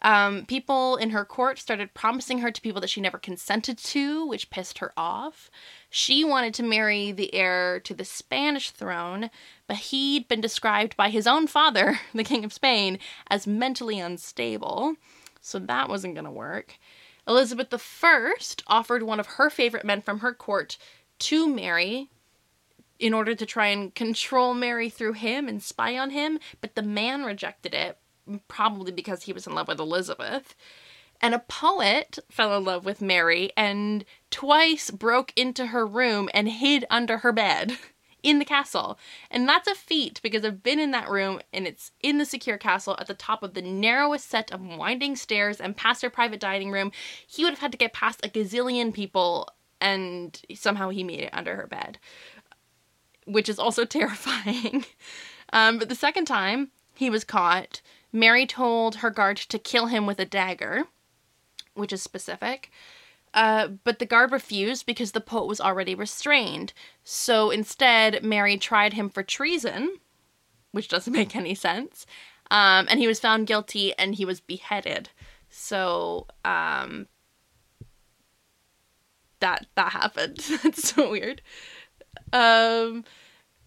Um, people in her court started promising her to people that she never consented to, which pissed her off. She wanted to marry the heir to the Spanish throne, but he'd been described by his own father, the King of Spain, as mentally unstable, so that wasn't going to work. Elizabeth the First offered one of her favorite men from her court to Mary in order to try and control Mary through him and spy on him, but the man rejected it, probably because he was in love with Elizabeth. And a poet fell in love with Mary and twice broke into her room and hid under her bed in the castle. And that's a feat, because I've been in that room, and it's in the secure castle at the top of the narrowest set of winding stairs and past her private dining room. He would have had to get past a gazillion people, and somehow he made it under her bed, which is also terrifying. Um, but the second time he was caught, Mary told her guard to kill him with a dagger, which is specific, uh, but the guard refused because the poet was already restrained. So instead, Mary tried him for treason, which doesn't make any sense, um, and he was found guilty and he was beheaded. So um, that that happened. That's so weird. Um...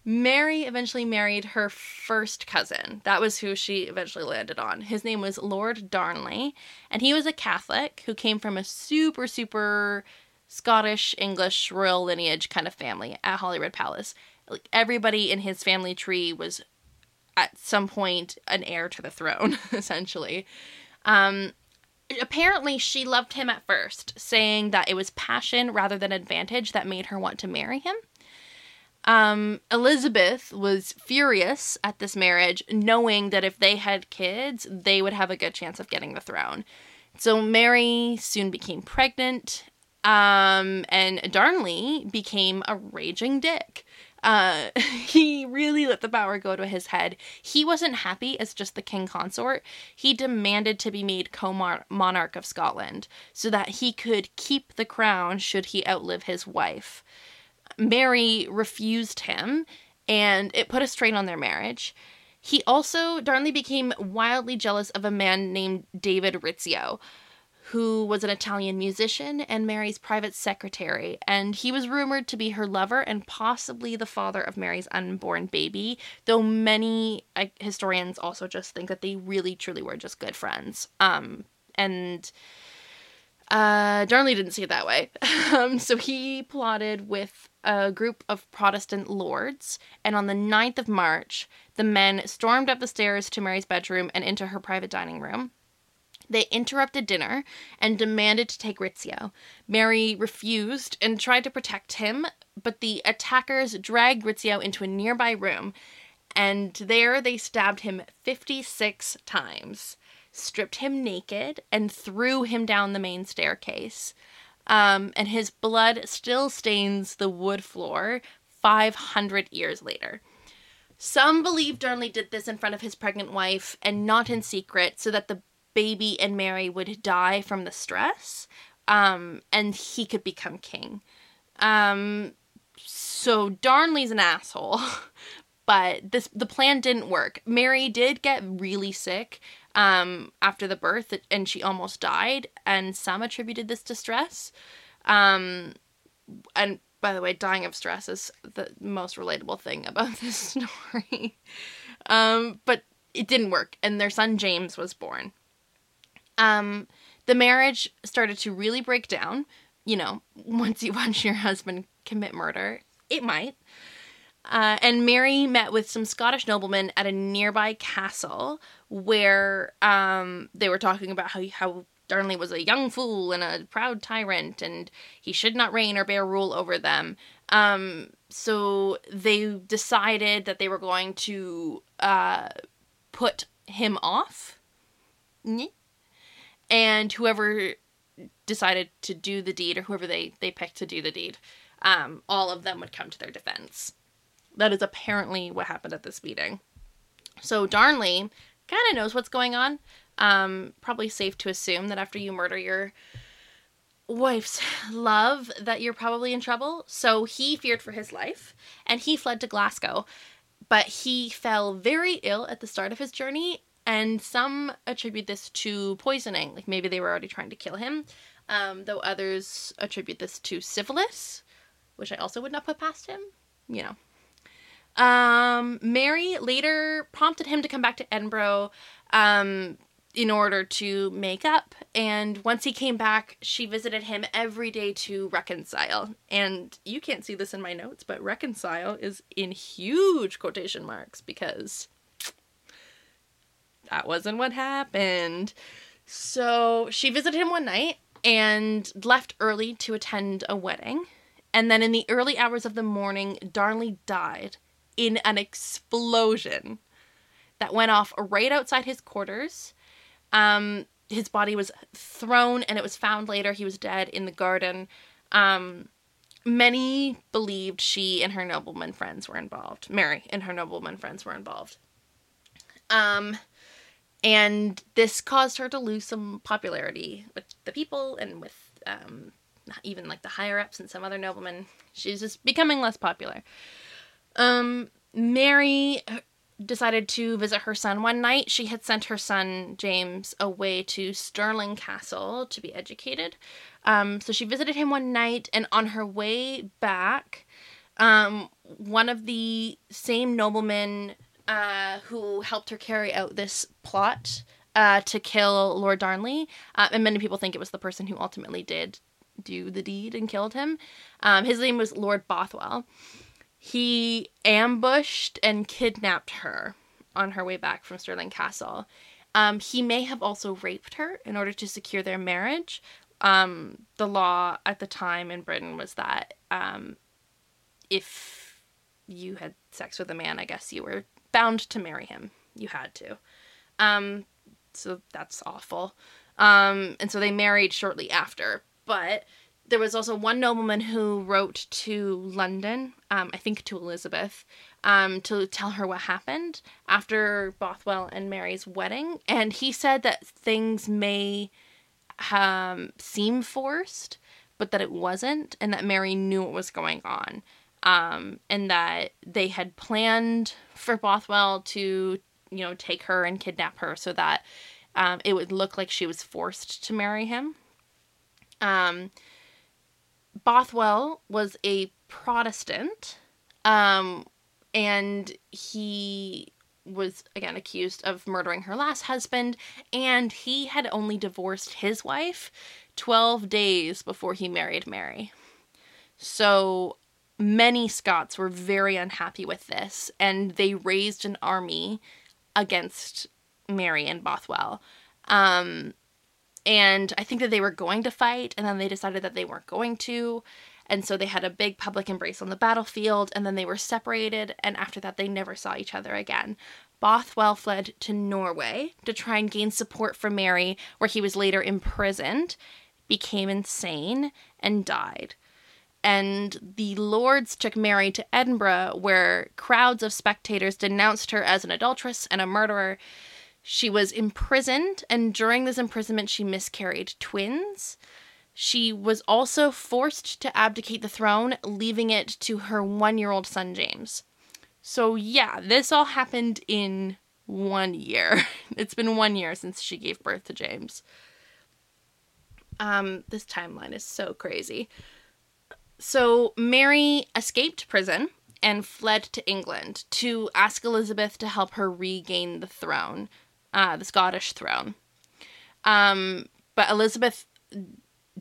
Mary eventually married her first cousin. That was who she eventually landed on. His name was Lord Darnley, and he was a Catholic who came from a super, super Scottish-English royal lineage kind of family at Holyrood Palace. Like, everybody in his family tree was, at some point, an heir to the throne, essentially. Um, apparently, she loved him at first, saying that it was passion rather than advantage that made her want to marry him. Um, Elizabeth was furious at this marriage, knowing that if they had kids, they would have a good chance of getting the throne. So Mary soon became pregnant, um, and Darnley became a raging dick. Uh, he really let the power go to his head. He wasn't happy as just the king consort. He demanded to be made co-monarch of Scotland so that he could keep the crown should he outlive his wife. Mary refused him, and it put a strain on their marriage. He also, Darnley became wildly jealous of a man named David Rizzio, who was an Italian musician and Mary's private secretary, and he was rumored to be her lover and possibly the father of Mary's unborn baby, though many uh, historians also just think that they really, truly were just good friends. Um, and... Uh, Darnley didn't see it that way. Um, so he plotted with a group of Protestant lords, and on the ninth of March, the men stormed up the stairs to Mary's bedroom and into her private dining room. They interrupted dinner and demanded to take Rizzio. Mary refused and tried to protect him, but the attackers dragged Rizzio into a nearby room, and there they stabbed him fifty-six times. Stripped him naked, and threw him down the main staircase. Um, and his blood still stains the wood floor five hundred years later. Some believe Darnley did this in front of his pregnant wife and not in secret so that the baby and Mary would die from the stress, um, and he could become king. Um, so Darnley's an asshole, but this the plan didn't work. Mary did get really sick Um, after the birth, and she almost died, and some attributed this to stress. Um, and by the way, dying of stress is the most relatable thing about this story. um, but it didn't work, and their son James was born. Um, the marriage started to really break down. You know, once you watch your husband commit murder, it might. Uh, and Mary met with some Scottish noblemen at a nearby castle where um, they were talking about how, how Darnley was a young fool and a proud tyrant and he should not reign or bear rule over them. Um, so they decided that they were going to uh, put him off. And whoever decided to do the deed, or whoever they, they picked to do the deed, um, all of them would come to their defense. That is apparently what happened at this meeting. So Darnley kind of knows what's going on. Um, probably safe to assume that after you murder your wife's love, that you're probably in trouble. So he feared for his life, and he fled to Glasgow. but he fell very ill at the start of his journey, and some attribute this to poisoning, like maybe they were already trying to kill him, um, though others attribute this to syphilis, which I also would not put past him, you know. Um, Mary later prompted him to come back to Edinburgh um, in order to make up, and once he came back, she visited him every day to reconcile. And you can't see this in my notes, but reconcile is in huge quotation marks because that wasn't what happened. So she visited him one night and left early to attend a wedding. And then in the early hours of the morning, Darnley died in an explosion that went off right outside his quarters. Um, his body was thrown, and it was found later he was dead in the garden. Um, many believed she and her nobleman friends were involved. Mary and her nobleman friends were involved. Um, and this caused her to lose some popularity with the people and with... Um, even like the higher-ups and some other noblemen. She's just becoming less popular. Um, Mary decided to visit her son one night. She had sent her son, James, away to Stirling Castle to be educated. Um, so she visited him one night, and on her way back, um, one of the same noblemen uh, who helped her carry out this plot uh, to kill Lord Darnley, uh, and many people think it was the person who ultimately did do the deed and killed him. Um, his name was Lord Bothwell. He ambushed and kidnapped her on her way back from Stirling Castle. Um, he may have also raped her in order to secure their marriage. Um, the law at the time in Britain was that um, if you had sex with a man, I guess you were bound to marry him. You had to. Um, so that's awful. Um, and so they married shortly after. But there was also one nobleman who wrote to London, um, I think to Elizabeth, um, to tell her what happened after Bothwell and Mary's wedding. And he said that things may um, seem forced, but that it wasn't, and that Mary knew what was going on, um, and that they had planned for Bothwell to, you know, take her and kidnap her so that um, it would look like she was forced to marry him. Um, Bothwell was a Protestant, um, and he was, again, accused of murdering her last husband, and he had only divorced his wife twelve days before he married Mary. So many Scots were very unhappy with this, and they raised an army against Mary and Bothwell. Um... And I think that they were going to fight, and then they decided that they weren't going to. And so they had a big public embrace on the battlefield, and then they were separated. And after that, they never saw each other again. Bothwell fled to Norway to try and gain support for Mary, where he was later imprisoned, became insane, and died. And the lords took Mary to Edinburgh, where crowds of spectators denounced her as an adulteress and a murderer. She was imprisoned, and during this imprisonment, she miscarried twins. She was also forced to abdicate the throne, leaving it to her one-year-old son, James. So, yeah, this all happened in one year. It's been one year since she gave birth to James. Um, this timeline is so crazy. So, Mary escaped prison and fled to England to ask Elizabeth to help her regain the throne. Uh, the Scottish throne. Um, but Elizabeth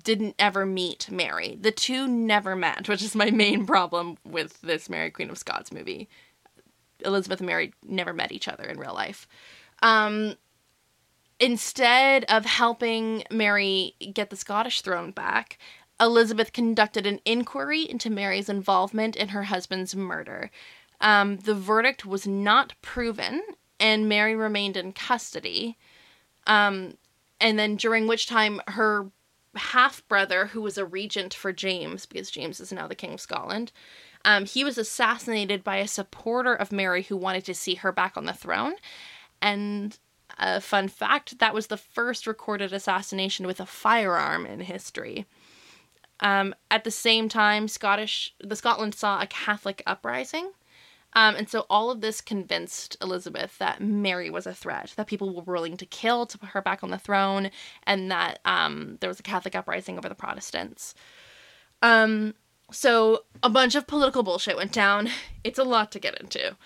didn't ever meet Mary. The two never met, which is my main problem with this Mary, Queen of Scots movie. Elizabeth and Mary never met each other in real life. Um, instead of helping Mary get the Scottish throne back, Elizabeth conducted an inquiry into Mary's involvement in her husband's murder. Um, the verdict was not proven, and Mary remained in custody, um, and then during which time her half-brother, who was a regent for James, because James is now the King of Scotland, um, he was assassinated by a supporter of Mary who wanted to see her back on the throne. And a fun fact, that was the first recorded assassination with a firearm in history. Um, at the same time, Scottish the Scotland saw a Catholic uprising. Um, and so all of this convinced Elizabeth that Mary was a threat, that people were willing to kill to put her back on the throne, and that um, there was a Catholic uprising over the Protestants. Um, so a bunch of political bullshit went down. It's a lot to get into.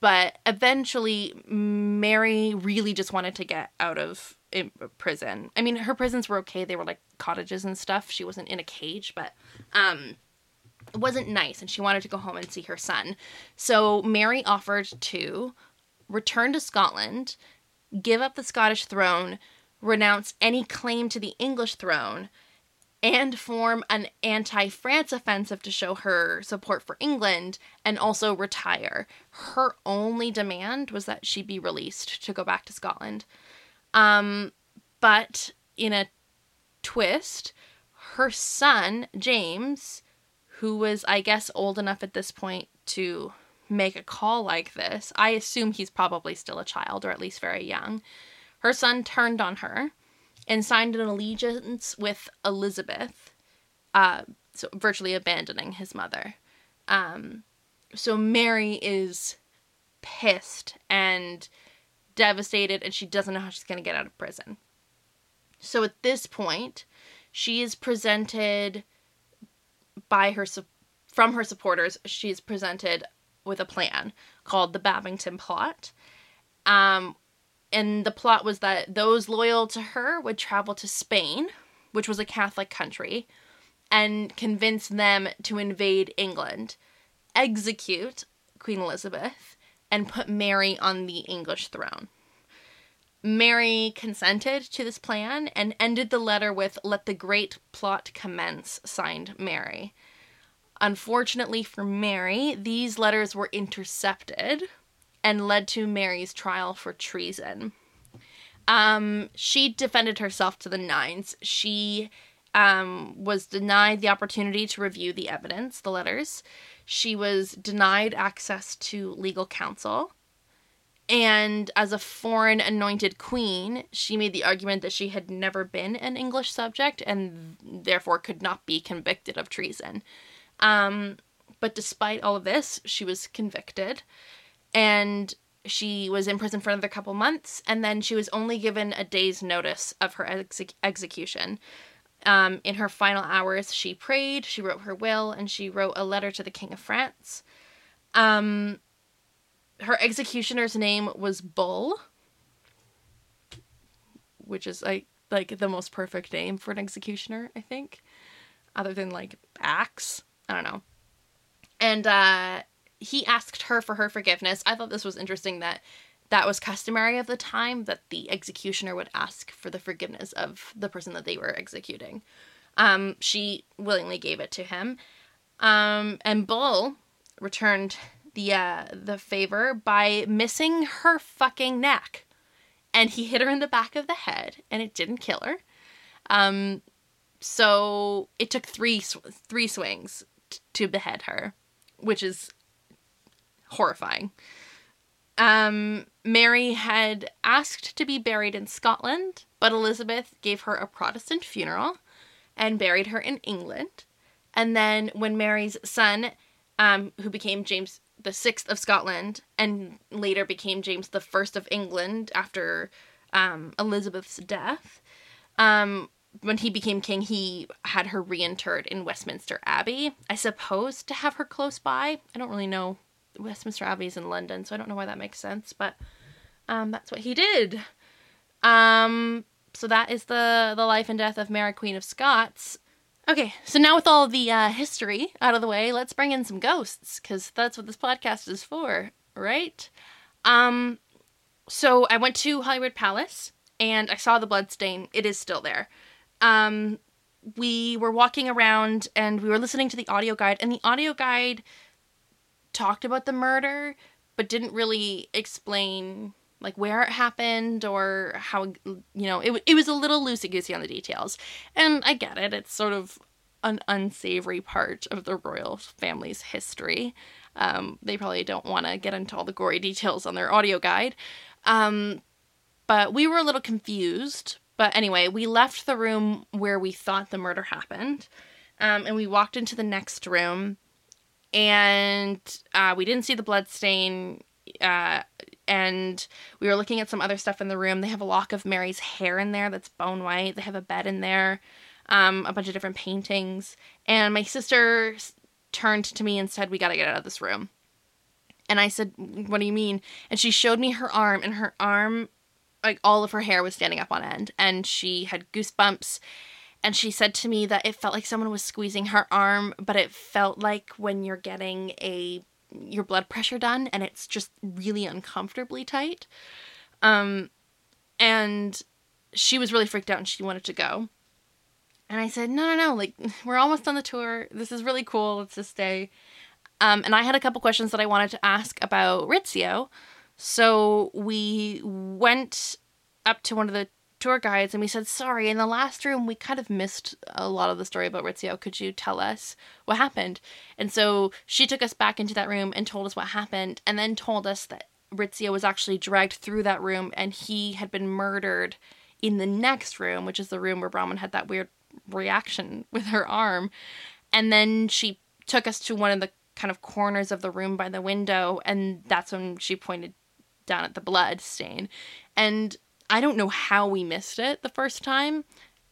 But eventually, Mary really just wanted to get out of prison. I mean, her prisons were okay. They were like cottages and stuff. She wasn't in a cage, but... Um, It wasn't nice, and she wanted to go home and see her son. So Mary offered to return to Scotland, give up the Scottish throne, renounce any claim to the English throne, and form an anti-France offensive to show her support for England, and also retire. Her only demand was that she be released to go back to Scotland. Um, but in a twist, her son, James... who was, I guess, old enough at this point to make a call like this. I assume he's probably still a child, or at least very young. Her son turned on her and signed an allegiance with Elizabeth, uh, so virtually abandoning his mother. Um, so Mary is pissed and devastated, and she doesn't know how she's going to get out of prison. So at this point, she is presented... By her, from her supporters, she's presented with a plan called the Babington Plot. Um, and the plot was that those loyal to her would travel to Spain, which was a Catholic country, and convince them to invade England, execute Queen Elizabeth, and put Mary on the English throne. Mary consented to this plan and ended the letter with, "Let the great plot commence," signed Mary. Unfortunately for Mary, these letters were intercepted and led to Mary's trial for treason. Um, she defended herself to the nines. She um, was denied the opportunity to review the evidence, the letters. She was denied access to legal counsel. And as a foreign anointed queen, she made the argument that she had never been an English subject and therefore could not be convicted of treason. Um, but despite all of this, she was convicted, and she was in prison for another couple months, and then she was only given a day's notice of her ex- execution. Um, in her final hours, she prayed, she wrote her will, and she wrote a letter to the King of France. Um... Her executioner's name was Bull, which is like like the most perfect name for an executioner, I think, other than like axe. I don't know. And uh, he asked her for her forgiveness. I thought this was interesting that that was customary of the time, that the executioner would ask for the forgiveness of the person that they were executing. Um, she willingly gave it to him, um, and Bull returned the uh, the favor by missing her fucking neck. And he hit her in the back of the head, and it didn't kill her. Um, so it took three sw- three swings t- to behead her, which is horrifying. Um, Mary had asked to be buried in Scotland, but Elizabeth gave her a Protestant funeral and buried her in England. And then when Mary's son, um, who became James the sixth of Scotland, and later became James the first of England after um, Elizabeth's death. Um, when he became king, he had her reinterred in Westminster Abbey, I suppose to have her close by. I don't really know. Westminster Abbey is in London, so I don't know why that makes sense, but um, that's what he did. Um, so that is the, the life and death of Mary, Queen of Scots. Okay, so now with all the uh, history out of the way, let's bring in some ghosts, because that's what this podcast is for, right? Um, so I went to Holyrood Palace, and I saw the bloodstain. It is still there. Um, we were walking around, and we were listening to the audio guide, and the audio guide talked about the murder, but didn't really explain... like where it happened or how, you know, it it was a little loosey-goosey on the details. And I get it. It's sort of an unsavory part of the royal family's history. Um, they probably don't want to get into all the gory details on their audio guide. Um, but we were a little confused. But anyway, we left the room where we thought the murder happened. Um, and we walked into the next room. and uh, we didn't see the blood stain. Uh, and we were looking at some other stuff in the room. They have a lock of Mary's hair in there that's bone white. They have a bed in there, um, a bunch of different paintings. And my sister turned to me and said, "We got to get out of this room." And I said, "What do you mean?" And she showed me her arm, and her arm, like all of her hair was standing up on end, and she had goosebumps. And she said to me that it felt like someone was squeezing her arm, but it felt like when you're getting a your blood pressure done, and it's just really uncomfortably tight. Um, and she was really freaked out, and she wanted to go. And I said, no, no, no, like, we're almost on the tour. This is really cool. Let's just stay. Um, and I had a couple questions that I wanted to ask about Rizzio. So we went up to one of the tour guides, and we said, sorry, in the last room we kind of missed a lot of the story about Rizzio. Could you tell us what happened? And so she took us back into that room and told us what happened, and then told us that Rizzio was actually dragged through that room, and he had been murdered in the next room, which is the room where Bronwyn had that weird reaction with her arm. And then she took us to one of the kind of corners of the room by the window, and that's when she pointed down at the blood stain. And I don't know how we missed it the first time,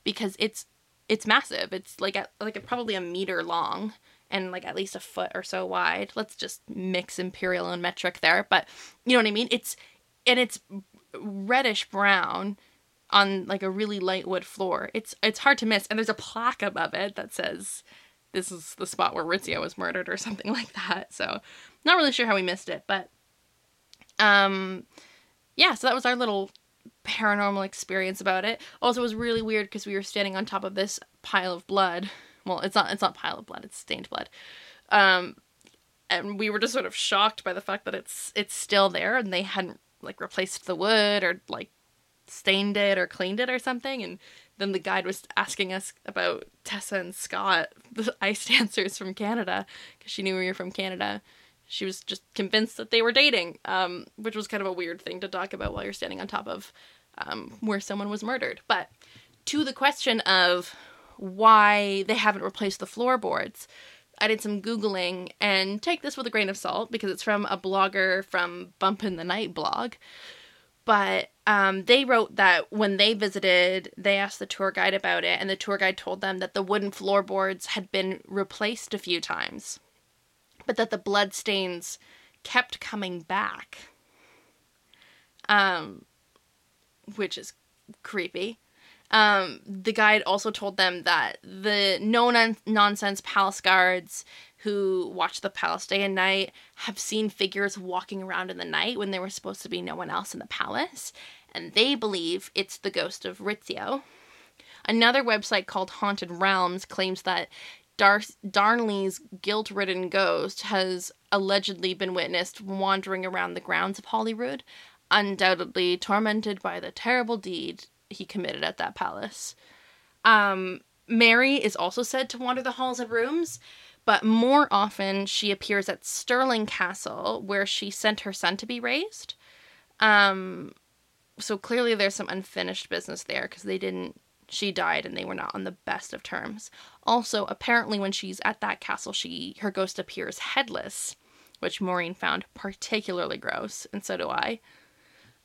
because it's it's massive. It's like a, like a, probably a meter long and like at least a foot or so wide. Let's just mix imperial and metric there, but you know what I mean. It's and it's reddish brown on like a really light wood floor. It's it's hard to miss, and there's a plaque above it that says this is the spot where Rizzio was murdered or something like that. So not really sure how we missed it, but um, yeah. So that was our little paranormal experience about it. Also, it was really weird because we were standing on top of this pile of blood. Well, it's not it's not pile of blood, it's stained blood. Um and we were just sort of shocked by the fact that it's it's still there, and they hadn't like replaced the wood or like stained it or cleaned it or something. And then the guide was asking us about Tessa and Scott, the ice dancers from Canada, because she knew we were from Canada. She was just convinced that they were dating, um, which was kind of a weird thing to talk about while you're standing on top of um, where someone was murdered. But to the question of why they haven't replaced the floorboards, I did some Googling, and take this with a grain of salt because it's from a blogger from Bump in the Night blog. But um, they wrote that when they visited, they asked the tour guide about it, and the tour guide told them that the wooden floorboards had been replaced a few times, but that the blood stains kept coming back, um, which is creepy. Um, the guide also told them that the no-nonsense palace guards who watch the palace day and night have seen figures walking around in the night when there was supposed to be no one else in the palace, and they believe it's the ghost of Rizzio. Another website called Haunted Realms claims that Dar- Darnley's guilt-ridden ghost has allegedly been witnessed wandering around the grounds of Holyrood, undoubtedly tormented by the terrible deed he committed at that palace. Um, Mary is also said to wander the halls and rooms, but more often she appears at Stirling Castle, where she sent her son to be raised. Um, so clearly there's some unfinished business there, because they didn't She died and they were not on the best of terms. Also, apparently when she's at that castle, she her ghost appears headless, which Maureen found particularly gross, and so do I.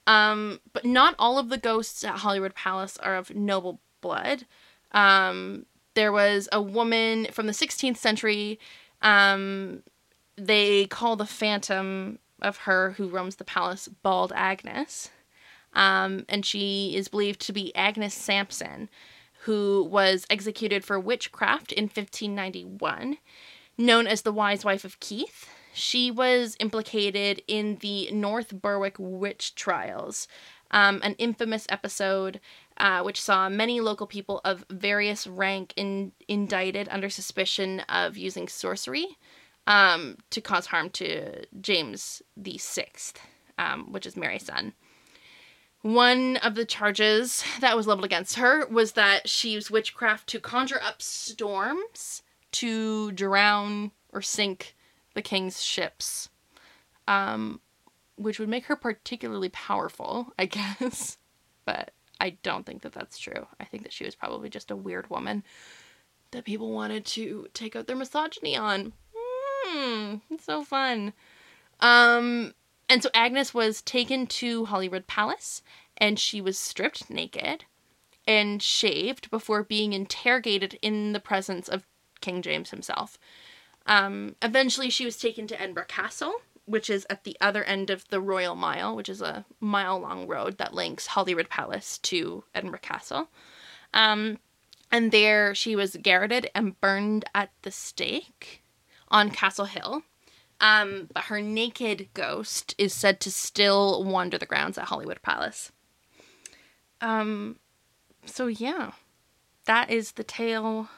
Um, but not all of the ghosts at Holyrood Palace are of noble blood. Um, there was a woman from the sixteenth century, um, they call the phantom of her who roams the palace Bald Agnes. Um, and she is believed to be Agnes Sampson, who was executed for witchcraft in fifteen ninety-one. Known as the Wise Wife of Keith, she was implicated in the North Berwick witch trials, um, an infamous episode uh, which saw many local people of various rank in- indicted under suspicion of using sorcery um, to cause harm to James the sixth, um, which is Mary's son. One of the charges that was leveled against her was that she used witchcraft to conjure up storms to drown or sink the king's ships, um, which would make her particularly powerful, I guess. But I don't think that that's true. I think that she was probably just a weird woman that people wanted to take out their misogyny on. Mm. Mm, it's so fun. Um, and so Agnes was taken to Holyrood Palace, and she was stripped naked and shaved before being interrogated in the presence of King James himself. Um, eventually she was taken to Edinburgh Castle, which is at the other end of the Royal Mile, which is a mile-long road that links Holyrood Palace to Edinburgh Castle. Um, and there she was garroted and burned at the stake on Castle Hill. Um, but her naked ghost is said to still wander the grounds at Holyrood Palace. Um, so yeah, that is the tale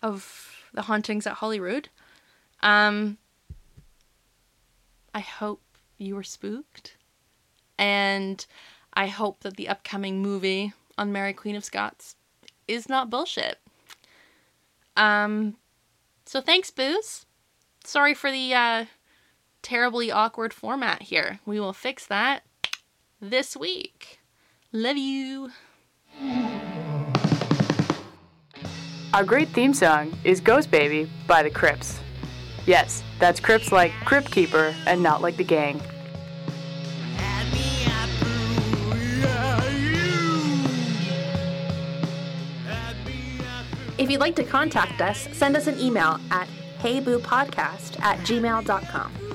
of the hauntings at Holyrood. Um, I hope you were spooked, and I hope that the upcoming movie on Mary, Queen of Scots is not bullshit. Um, so thanks, Booze. Sorry for the uh, terribly awkward format here. We will fix that this week. Love you. Our great theme song is Ghost Baby by The Crips. Yes, that's Crips like Crypt Keeper and not like the gang. If you'd like to contact us, send us an email at heyboopodcast at gmail dot com.